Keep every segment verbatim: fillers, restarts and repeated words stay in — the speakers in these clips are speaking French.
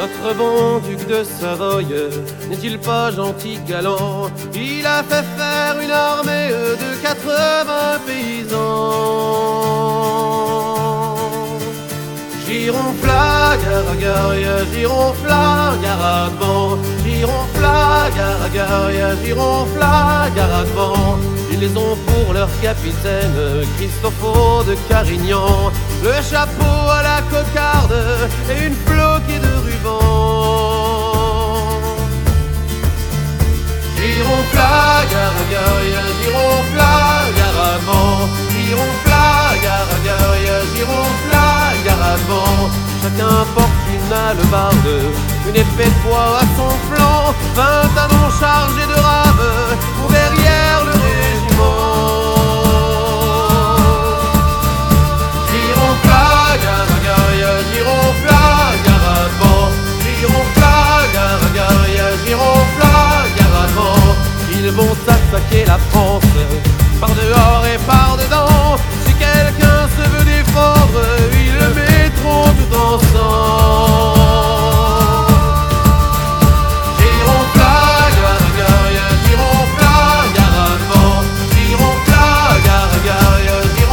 Notre bon duc de Savoie n'est-il pas gentil galant? Il a fait faire une armée de quatre-vingts paysans. Gironfla, Garagaria, Gironfla, Garadban, Gironfla, Garagaria, Gironfla, Garadban. Ils les ont pour leur capitaine Christophe de Carignan, le chapeau à la cocarde et une floquée de rubans. Gironfla, Garagaria, Gironfla, Garadban, Gironfla, Garagaria, Gironfla, Garadban. Chacun porte une hallebarde, une épée de poids à son flanc, vingt anons chargés de raves pour derrière le régiment. Gironfla, Garagaria, Gironfla, Garadban, Gironfla, Garagaria, Gironfla, Garadban. Ils vont attaquer la France par dehors et par dedans. Si quelqu'un se veut défendre, ils le mettront tout ensemble. Gironfla, Garagaria, Gironfla, Garadban, Gironfla, Garagaria, Gironfla,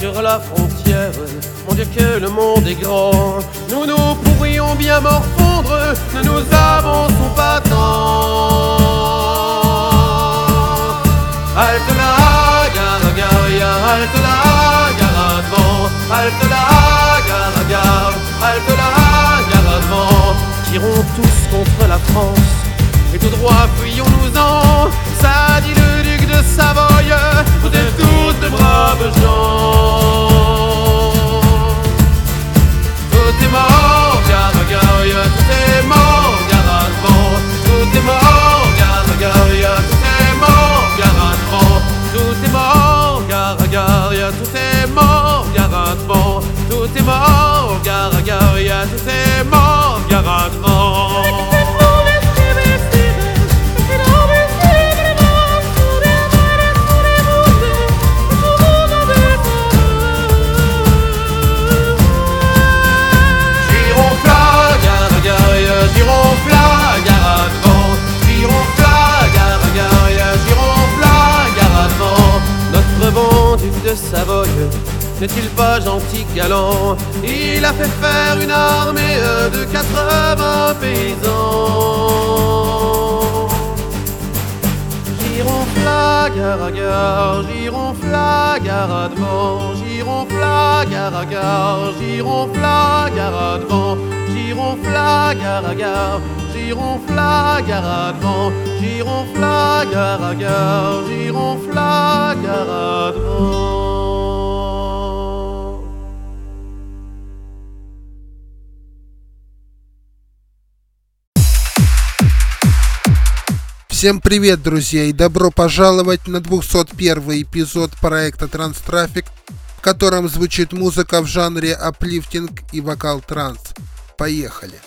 Sur la frontière, mon Dieu que le monde est grand. Nous nous pourrions bien morfondre, ne nous avançons pas tant. Halte la, Garagaria, halte la, Garadban, halte la, Garagaria, halte la, Garadban. Tirons tous contre la France et tout droit fuyons-nous-en. Ça dit le duc de Savoie, vous êtes tous de braves gens. Tout est mort, Garagaria, tout est mort, Garadban. Tout est mort, Garagaria, tout est mort, Garadban. Tout est mort, Garagaria, tout est mort, Garadban. Tout est mort, Garagaria, tout est mort, Garadban. De Savoie n'est-il pas gentil galant? Il a fait faire une armée de quatre-vingts paysans. Gironfla, Garagare, Gironfla, Garadban, Gironfla, Garagare, Gironfla, Garadban, Gironfla, Garagare, Gironfla, Garadban, Gironfla, Garagare, Gironfla, Garadban. Всем привет, друзья, и добро пожаловать на двести первый эпизод проекта Транстрафик, в котором звучит музыка в жанре аплифтинг и вокал транс. Поехали!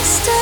The love in your eyes.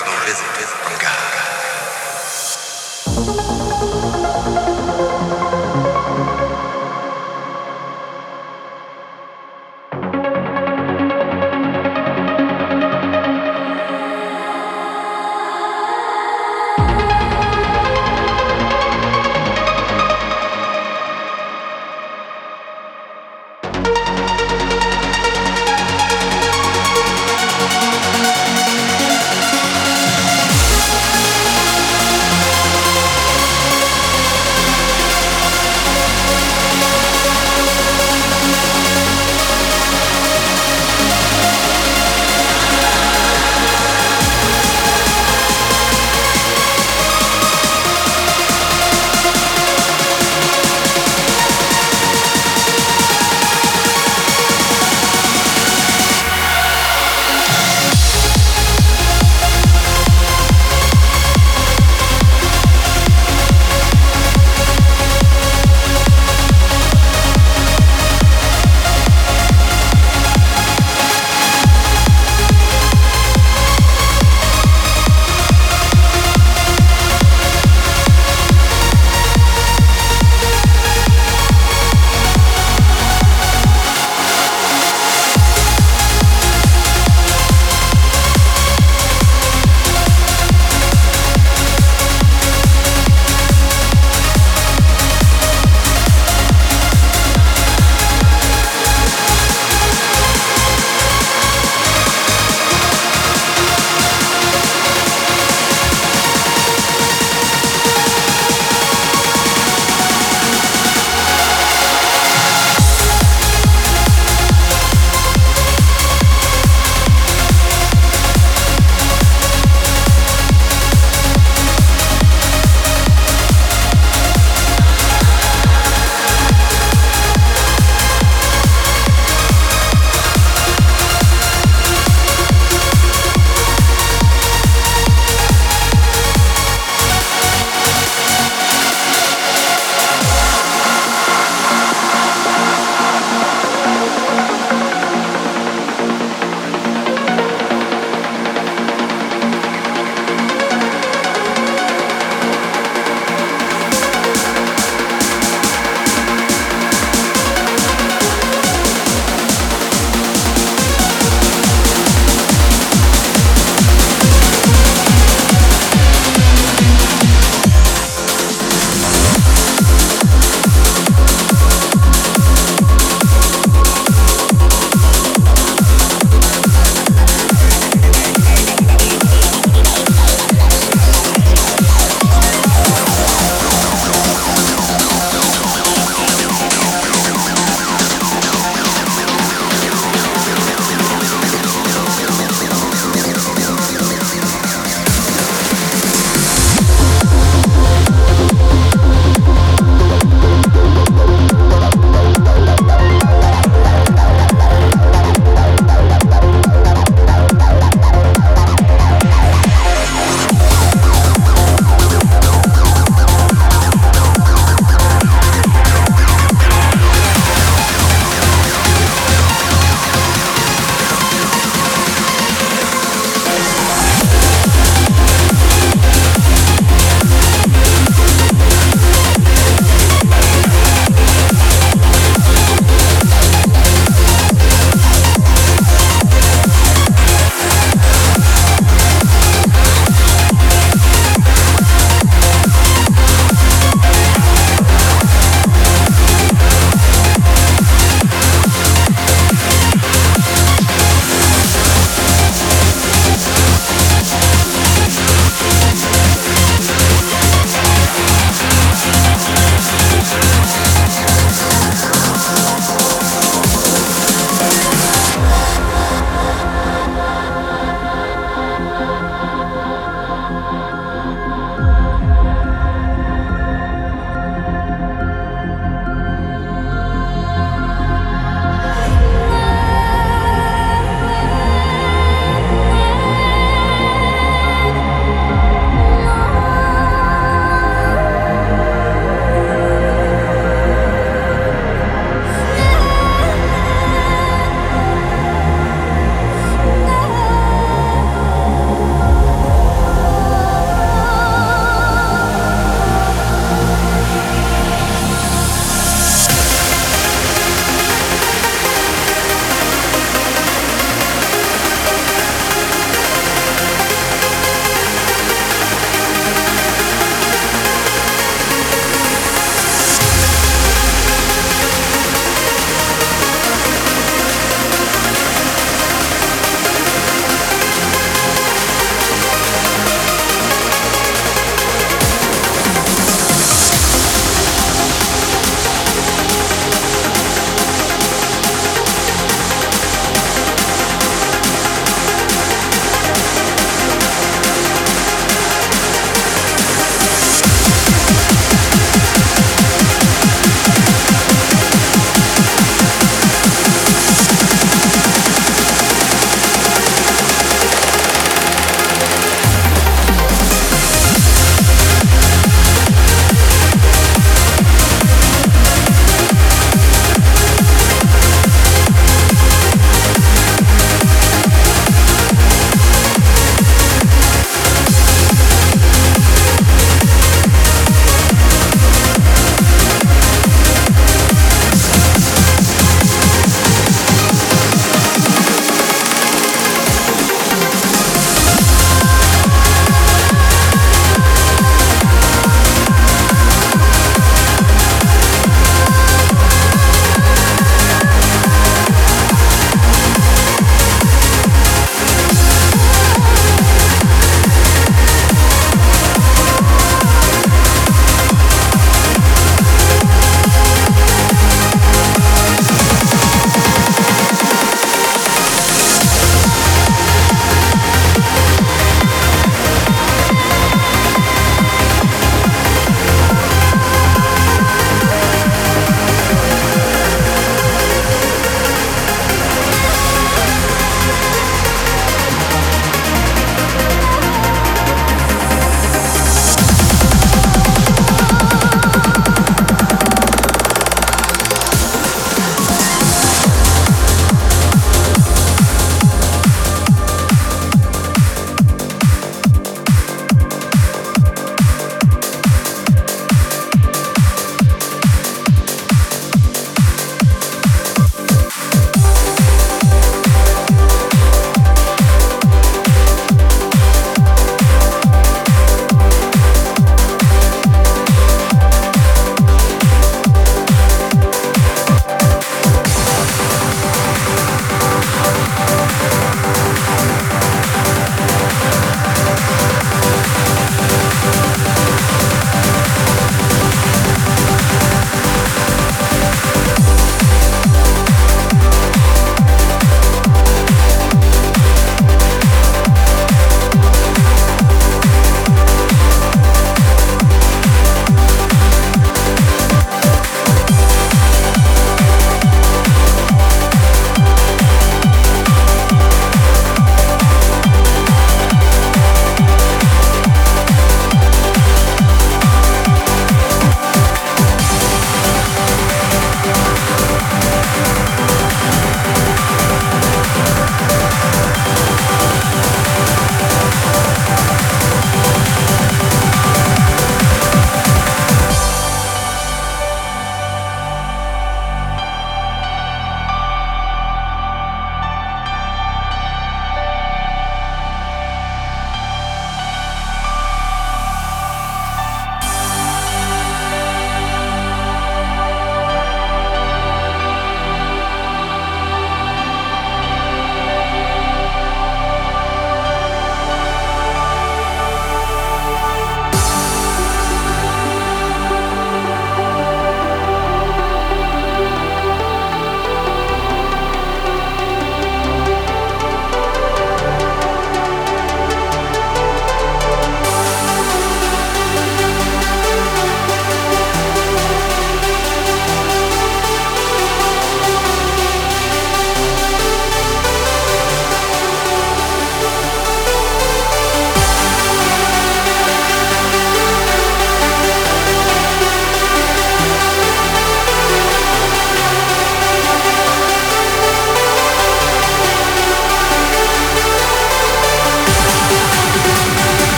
personal visit from God.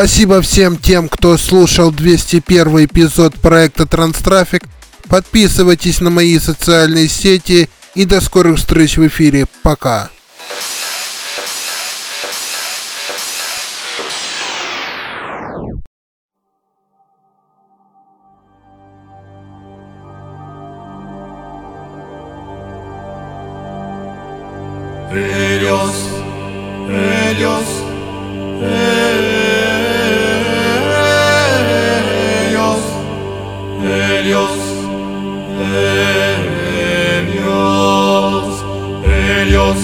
Спасибо всем тем, кто слушал двести первый эпизод проекта Транстрафик. Подписывайтесь на мои социальные сети и до скорых встреч в эфире. Пока. Ellos, ellos, ellos, ellos, ellos,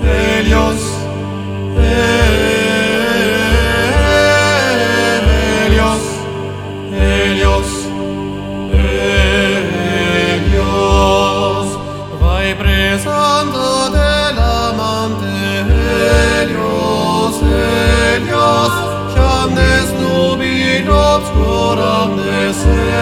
ellos, ellos, Dios, ya no es nubi, no obscura, no es